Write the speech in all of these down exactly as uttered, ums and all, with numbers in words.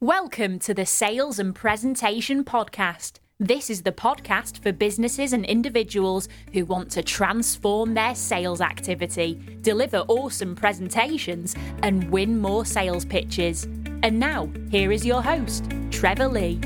Welcome to the Sales and Presentation Podcast. This is the podcast for businesses and individuals who want to transform their sales activity, deliver awesome presentations, and win more sales pitches. And now, here is your host, Trevor Lee.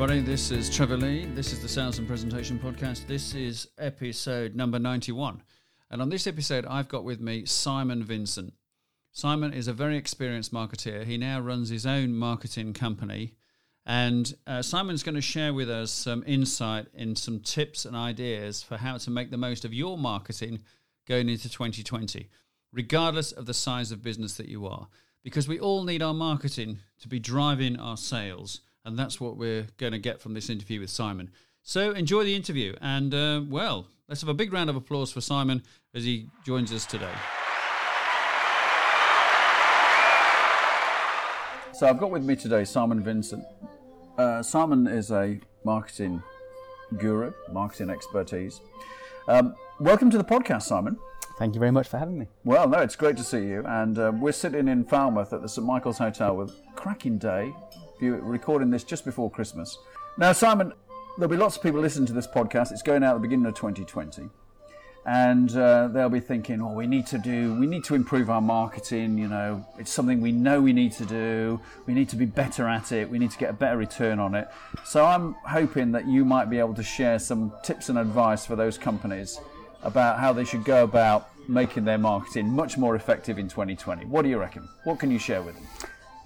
Everybody, this is Trevor Lee. This is the Sales and Presentation Podcast. This is episode number ninety-one. And on this episode, I've got with me Simon Vincent. Simon is a very experienced marketeer. He now runs his own marketing company. And uh, Simon's going to share with us some insight and some tips and ideas for how to make the most of your marketing going into twenty twenty, regardless of the size of business that you are. Because we all need our marketing to be driving our sales. And that's what we're going to get from this interview with Simon. So enjoy the interview. And, uh, well, let's have a big round of applause for Simon as he joins us today. So I've got with me today Simon Vincent. Uh, Simon is a marketing guru, marketing expertise. Um, welcome to the podcast, Simon. Thank you very much for having me. Well, no, it's great to see you. And uh, we're sitting in Falmouth at the Saint Michael's Hotel with a cracking day. You're recording this just before Christmas. Now, Simon, there'll be lots of people listening to this podcast. It's going out at the beginning of twenty twenty. And uh, they'll be thinking, oh, we need to do, we need to improve our marketing. You know, it's something we know we need to do. We need to be better at it. We need to get a better return on it. So I'm hoping that you might be able to share some tips and advice for those companies about how they should go about making their marketing much more effective in twenty twenty. What do you reckon? What can you share with them?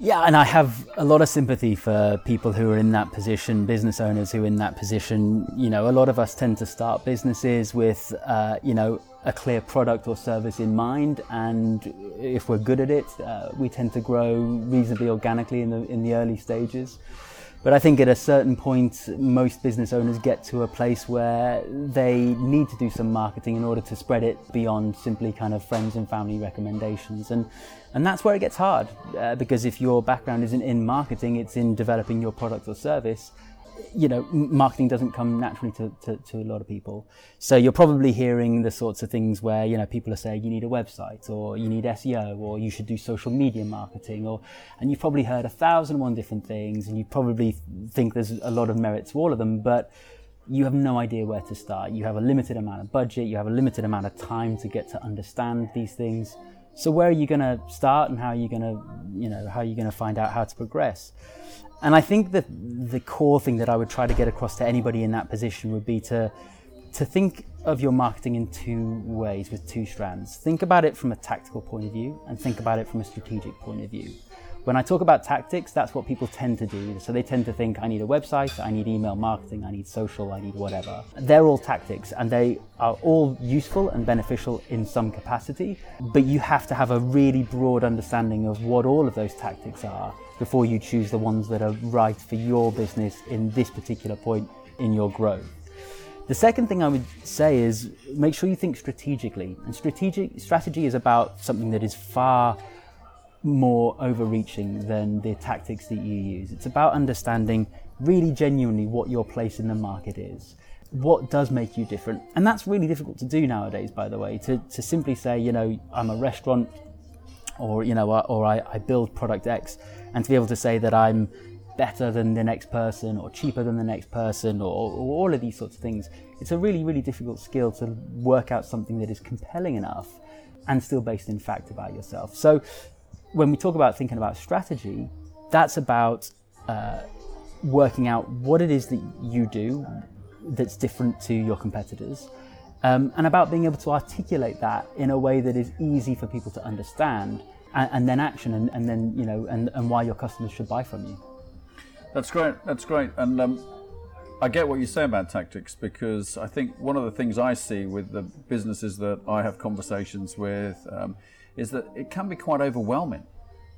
Yeah, and I have a lot of sympathy for people who are in that position, business owners who are in that position. You know, a lot of us tend to start businesses with, uh, you know, a clear product or service in mind, and if we're good at it, uh, we tend to grow reasonably organically in the in the early stages. But I think at a certain point, most business owners get to a place where they need to do some marketing in order to spread it beyond simply kind of friends and family recommendations. And and that's where it gets hard, uh, because if your background isn't in marketing, it's in developing your product or service. You know, marketing doesn't come naturally to, to, to a lot of people. So you're probably hearing the sorts of things where, you know, people are saying you need a website, or you need S E O, or you should do social media marketing, or, and you've probably heard a thousand and one different things, and you probably think there's a lot of merit to all of them, but you have no idea where to start. You have a limited amount of budget, you have a limited amount of time to get to understand these things. So where are you going to start, and how are you going to, you know, how are you going to find out how to progress? And I think that the core thing that I would try to get across to anybody in that position would be to to think of your marketing in two ways, with two strands. Think about it from a tactical point of view, and think about it from a strategic point of view. When I talk about tactics, that's what people tend to do. So they tend to think, I need a website, I need email marketing, I need social, I need whatever. They're all tactics, and they are all useful and beneficial in some capacity, but you have to have a really broad understanding of what all of those tactics are before you choose the ones that are right for your business in this particular point in your growth. The second thing I would say is make sure you think strategically. And strategic strategy is about something that is far more overreaching than the tactics that you use. It's about understanding really genuinely what your place in the market is. What does make you different? And that's really difficult to do nowadays, by the way, to, to simply say, you know, I'm a restaurant, or, you know, or I, I build product X, and to be able to say that I'm better than the next person, or cheaper than the next person, or, or all of these sorts of things. It's a really, really difficult skill to work out something that is compelling enough and still based in fact about yourself. So when we talk about thinking about strategy, that's about uh, working out what it is that you do that's different to your competitors, um, and about being able to articulate that in a way that is easy for people to understand, and, and then action, and, and then, you know, and, and why your customers should buy from you. That's great. That's great. And um, I get what you say about tactics, because I think one of the things I see with the businesses that I have conversations with um, is that it can be quite overwhelming,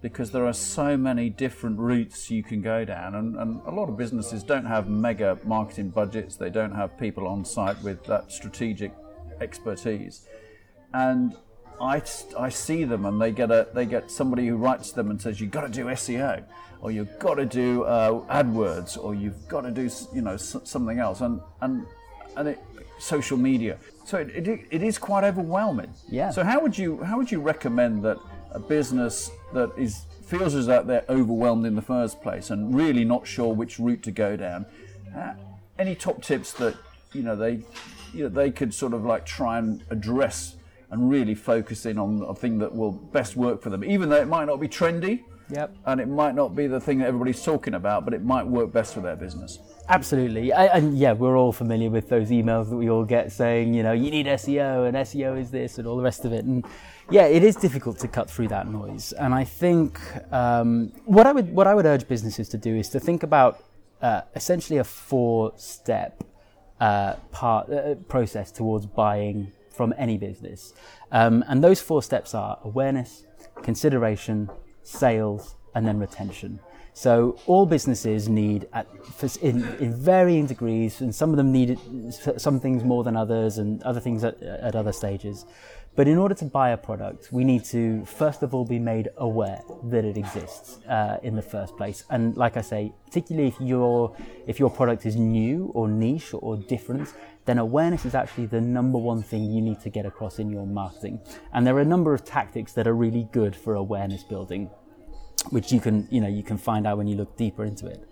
because there are so many different routes you can go down, and, and a lot of businesses don't have mega marketing budgets, they don't have people on site with that strategic expertise, and I, I see them, and they get a they get somebody who writes to them and says, you've got to do S E O, or you've got to do uh, AdWords, or you've got to do, you know, something else, and and and it social media. So it, it, it is quite overwhelming. Yeah. So how would you how would you recommend that a business that is feels as though they're overwhelmed in the first place and really not sure which route to go down? Uh, any top tips that you know they you know, they could sort of like try and address and really focus in on a thing that will best work for them, even though it might not be trendy. Yep. And it might not be the thing that everybody's talking about, but it might work best for their business. Absolutely. I, and yeah, we're all familiar with those emails that we all get saying, you know, you need S E O and S E O is this and all the rest of it. And yeah, it is difficult to cut through that noise. And I think um, what I would what I would urge businesses to do is to think about uh, essentially a four-step uh, part uh, process towards buying from any business. Um, and those four steps are awareness, consideration, sales, and then retention. So all businesses need, at, in, in varying degrees, and some of them need it, some things more than others, and other things at, at other stages. But in order to buy a product, we need to first of all be made aware that it exists uh, in the first place. And like I say, particularly if your if your product is new or niche or, or different, then awareness is actually the number one thing you need to get across in your marketing. And there are a number of tactics that are really good for awareness building, which you can, you know, you can find out when you look deeper into it.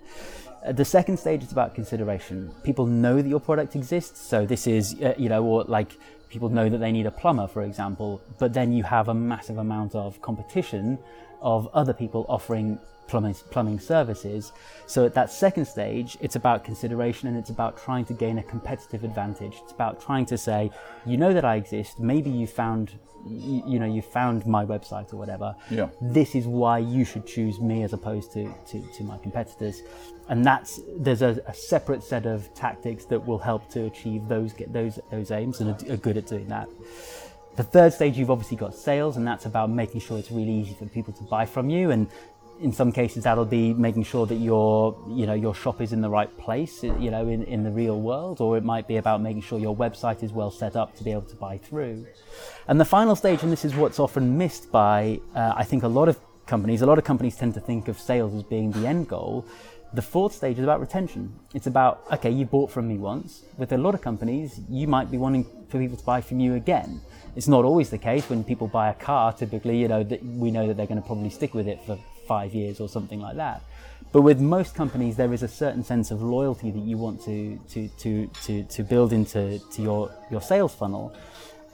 Uh, the second stage is about consideration. People know that your product exists, so this is, uh, you know, or like people know that they need a plumber, for example, but then you have a massive amount of competition of other people offering Plumbing, plumbing services. So at that second stage, it's about consideration and it's about trying to gain a competitive advantage. It's about trying to say, you know that I exist. Maybe you found, you, you know, you found my website or whatever. Yeah. This is why you should choose me as opposed to to, to my competitors. And that's there's a, a separate set of tactics that will help to achieve those get those those aims and are, are good at doing that. The third stage, you've obviously got sales, and that's about making sure it's really easy for people to buy from you. And in some cases, that'll be making sure that your, you know, your shop is in the right place, you know, in, in the real world, or it might be about making sure your website is well set up to be able to buy through. And the final stage, and this is what's often missed by, uh, I think, a lot of companies. A lot of companies tend to think of sales as being the end goal. The fourth stage is about retention. It's about, okay, you bought from me once. With a lot of companies, you might be wanting for people to buy from you again. It's not always the case. When people buy a car, typically, you know, that we know that they're going to probably stick with it for five years or something like that. But with most companies, there is a certain sense of loyalty that you want to to to to, to build into to your, your sales funnel.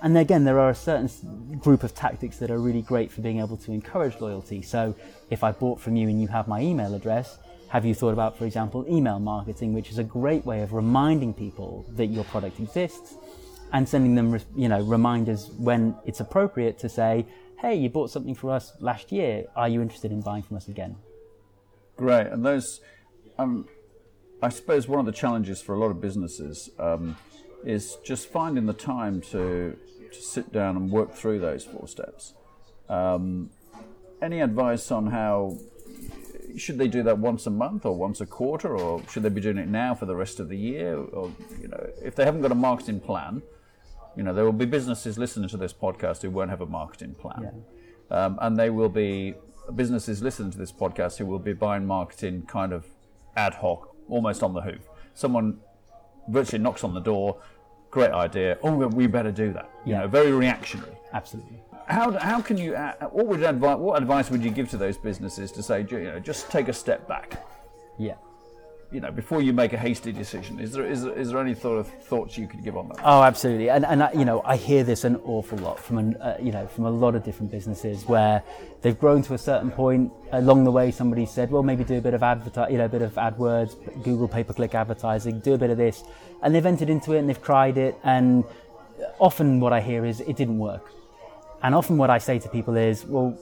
And again, there are a certain group of tactics that are really great for being able to encourage loyalty. So if I bought from you and you have my email address, have you thought about, for example, email marketing, which is a great way of reminding people that your product exists and sending them, you know, reminders when it's appropriate to say, hey, you bought something for us last year. Are you interested in buying from us again? Great. And those, um, I suppose one of the challenges for a lot of businesses um, is just finding the time to, to sit down and work through those four steps. Um, any advice on how, should they do that once a month or once a quarter, or should they be doing it now for the rest of the year? Or, you know, if they haven't got a marketing plan, you know, there will be businesses listening to this podcast who won't have a marketing plan. Yeah. Um, and they will be businesses listening to this podcast who will be buying marketing kind of ad hoc, almost on the hoof. Someone virtually knocks on the door, great idea, oh, we better do that. You yeah. know, very reactionary. Absolutely. How how can you, what would advice, what advice would you give to those businesses to say, you know, just take a step back? Yeah. You know, before you make a hasty decision, is there is there, is there any sort of thoughts you could give on that? Oh, absolutely, and and I, you know, I hear this an awful lot from an, uh, you know from a lot of different businesses where they've grown to a certain point. Along the way, somebody said, well, maybe do a bit of adverti- you know, a bit of AdWords, Google pay-per-click advertising, do a bit of this, and they've entered into it and they've tried it, and often what I hear is it didn't work, and often what I say to people is, well,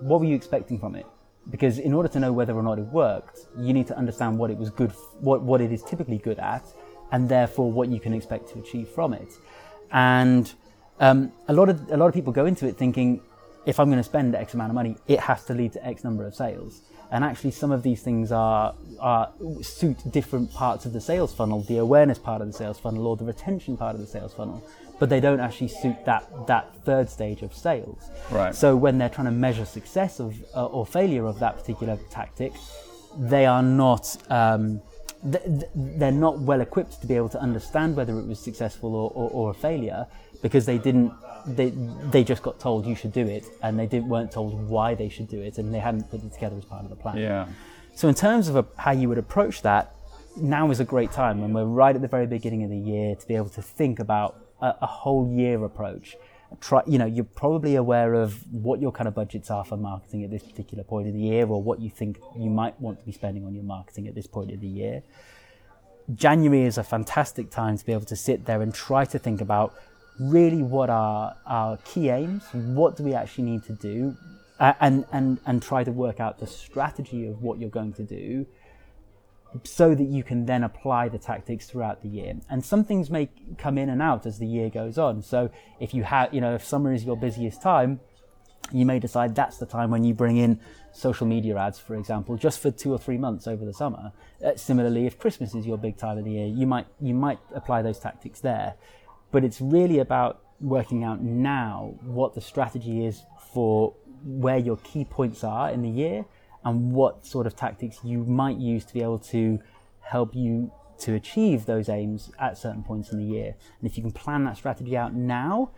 what were you expecting from it? Because in order to know whether or not it worked, you need to understand what it was good, what what it is typically good at, and therefore what you can expect to achieve from it. And um, a lot of a lot of people go into it thinking, if I'm going to spend X amount of money, it has to lead to X number of sales. And actually, some of these things are are suit different parts of the sales funnel, the awareness part of the sales funnel, or the retention part of the sales funnel. But they don't actually suit that that third stage of sales. Right. So when they're trying to measure success of uh, or failure of that particular tactic, they are not um, they're not well equipped to be able to understand whether it was successful or, or, or a failure, because they didn't, they they just got told you should do it, and they didn't weren't told why they should do it, and they hadn't put it together as part of the plan. Yeah. So in terms of a, how you would approach that, now is a great time when we're right at the very beginning of the year to be able to think about a, a whole year approach. Try, you know, you're probably aware of what your kind of budgets are for marketing at this particular point of the year, or what you think you might want to be spending on your marketing at this point of the year. January is a fantastic time to be able to sit there and try to think about really what are our key aims, what do we actually need to do, uh, and, and, and try to work out the strategy of what you're going to do, so that you can then apply the tactics throughout the year. And some things may come in and out as the year goes on. So if you have, you know, if summer is your busiest time, you may decide that's the time when you bring in social media ads, for example, just for two or three months over the summer. Uh, similarly, if Christmas is your big time of the year, you might you might apply those tactics there. But it's really about working out now what the strategy is for where your key points are in the year, and what sort of tactics you might use to be able to help you to achieve those aims at certain points in the year. And if you can plan that strategy out now,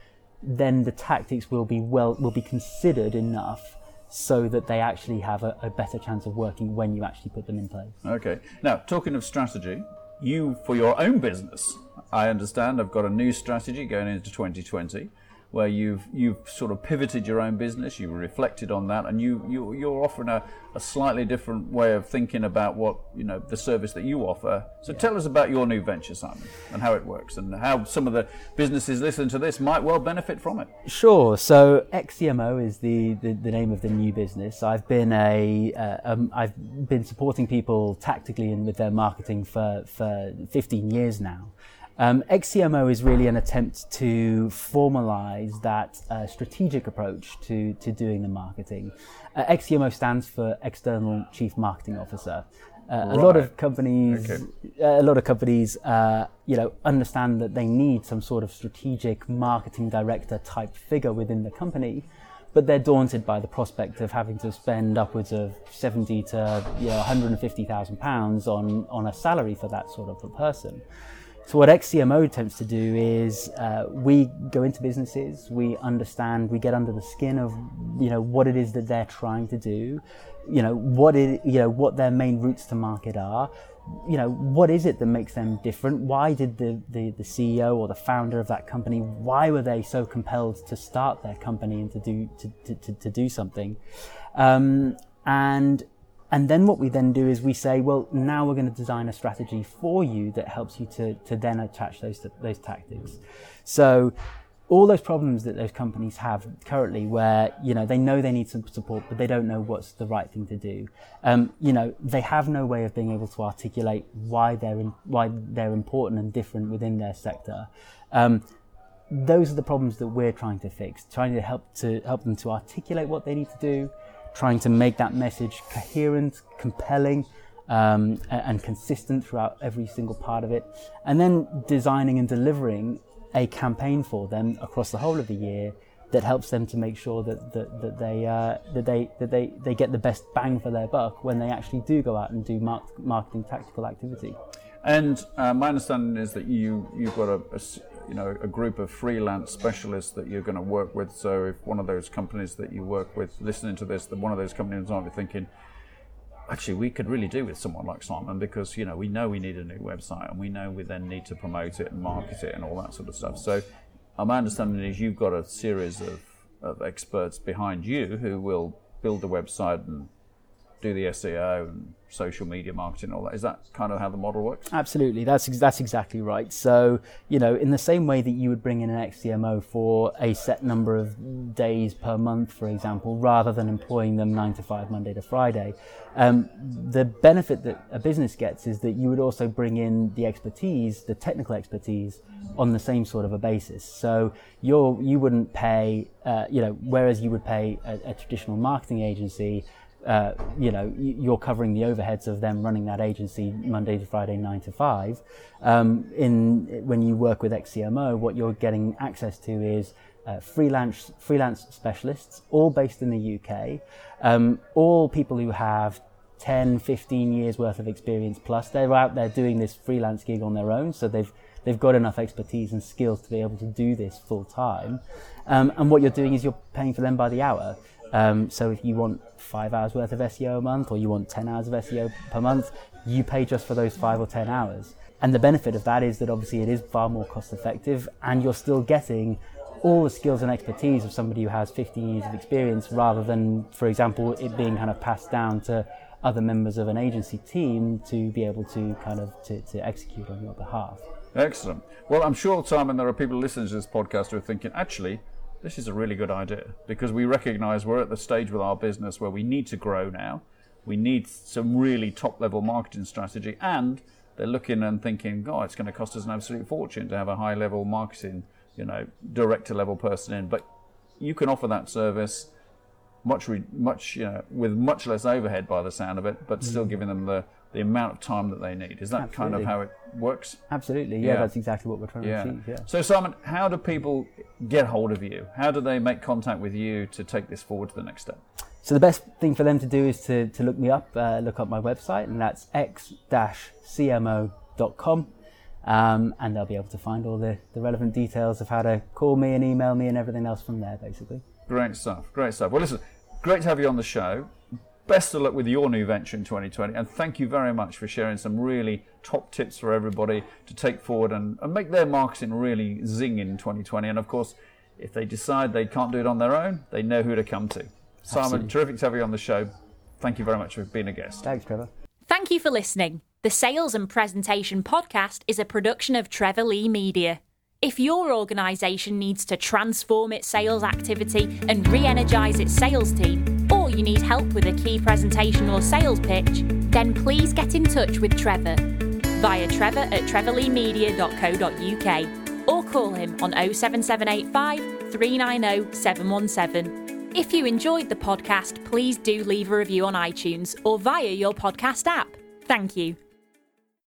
then the tactics will be well will be considered enough so that they actually have a, a better chance of working when you actually put them in place. Okay. Now, talking of strategy, you, for your own business, I understand, I've got a new strategy going into twenty twenty. Where you've you've sort of pivoted your own business, you've reflected on that, and you, you you're offering a, a slightly different way of thinking about what, you know, the service that you offer. So yeah. Tell us about your new venture, Simon, and how it works, and how some of the businesses listening to this might well benefit from it. Sure. So X C M O is the, the, the name of the new business. I've been a uh, um, I've been supporting people tactically and with their marketing for for fifteen years now. Um, X C M O is really an attempt to formalize that uh, strategic approach to, to doing the marketing. Uh, X C M O stands for External Chief Marketing Officer. Uh, right. A lot of companies, okay. uh, a lot of companies, uh, you know, understand that they need some sort of strategic marketing director type figure within the company, but they're daunted by the prospect of having to spend upwards of seventy to you know, one hundred fifty thousand pounds on on a salary for that sort of a person. So what X C M O attempts to do is uh, we go into businesses, we understand, we get under the skin of, you know, what it is that they're trying to do, you know, what it, you know, what their main routes to market are, you know, what is it that makes them different? Why did the, the, the C E O or the founder of that company, why were they so compelled to start their company and to do, to, to, to, to do something? Um, and And then what we then do is we say, well, now we're going to design a strategy for you that helps you to, to then attach those those tactics. So all those problems that those companies have currently where, you know, they know they need some support, but they don't know what's the right thing to do. Um, you know, they have no way of being able to articulate why they're in, why they're important and different within their sector. Um, those are the problems that we're trying to fix, trying to help to help them to articulate what they need to do, trying to make that message coherent, compelling, um, and consistent throughout every single part of it, and then designing and delivering a campaign for them across the whole of the year that helps them to make sure that that, that they uh, that they that they they get the best bang for their buck when they actually do go out and do market, marketing tactical activity. And uh, my understanding is that you you've got a, a you know, a group of freelance specialists that you're going to work with. So if one of those companies that you work with listening to this, that one of those companies might be thinking, actually, we could really do with someone like Simon, because, you know, we know we need a new website, and we know we then need to promote it and market it and all that sort of stuff. So my understanding is you've got a series of, of experts behind you who will build the website and do the S E O and social media marketing, all that. Is that kind of how the model works? Absolutely, that's that's exactly right. So, you know, in the same way that you would bring in an X C M O for a set number of days per month, for example, rather than employing them nine to five, Monday to Friday, um, the benefit that a business gets is that you would also bring in the expertise, the technical expertise, on the same sort of a basis. So you're you wouldn't pay, uh, you know, whereas you would pay a, a traditional marketing agency. Uh, you know, you're covering the overheads of them running that agency Monday to Friday, nine to five. Um, in when you work with X C M O, what you're getting access to is uh, freelance freelance specialists, all based in the U K, um, all people who have ten, fifteen years worth of experience plus. They're out there doing this freelance gig on their own, so they've they've got enough expertise and skills to be able to do this full time. Um, and what you're doing is you're paying for them by the hour. Um, so if you want five hours worth of S E O a month, or you want ten hours of S E O per month, you pay just for those five or ten hours. And the benefit of that is that obviously it is far more cost effective, and you're still getting all the skills and expertise of somebody who has fifteen years of experience, rather than, for example, it being kind of passed down to other members of an agency team to be able to kind of to, to execute on your behalf. Excellent. Well, I'm sure, Simon, there are people listening to this podcast who are thinking, actually, this is a really good idea, because we recognize we're at the stage with our business where we need to grow now. We need some really top-level marketing strategy, and they're looking and thinking, God, oh, it's going to cost us an absolute fortune to have a high-level marketing, you know, director-level person in. But you can offer that service much, re- much, you know, with much less overhead by the sound of it, but mm-hmm. still giving them the, the amount of time that they need. Is that Absolutely. kind of how it works? Absolutely, yeah, yeah. That's exactly what we're trying yeah. to achieve. Yeah. So, Simon, how do people get hold of you? How do they make contact with you to take this forward to the next step? So the best thing for them to do is to, to look me up, uh, look up my website, and that's x dash c m o dot com, um, and they'll be able to find all the, the relevant details of how to call me and email me and everything else from there, basically. Great stuff, great stuff. Well, listen, great to have you on the show. Best of luck with your new venture in twenty twenty, and thank you very much for sharing some really top tips for everybody to take forward and, and make their marketing really zing in twenty twenty. And of course, if they decide they can't do it on their own, they know who to come to. Simon, Absolutely. terrific to have you on the show. Thank you very much for being a guest. Thanks, Trevor. Thank you for listening. The Sales and Presentation Podcast is a production of Trevor Lee Media. If your organisation needs to transform its sales activity and re-energise its sales team, or you need help with a key presentation or sales pitch, then please get in touch with Trevor via trevor at trevor lee media dot co dot u k, or call him on oh seven seven eight five, three nine oh, seven one seven. If you enjoyed the podcast, please do leave a review on iTunes or via your podcast app. Thank you.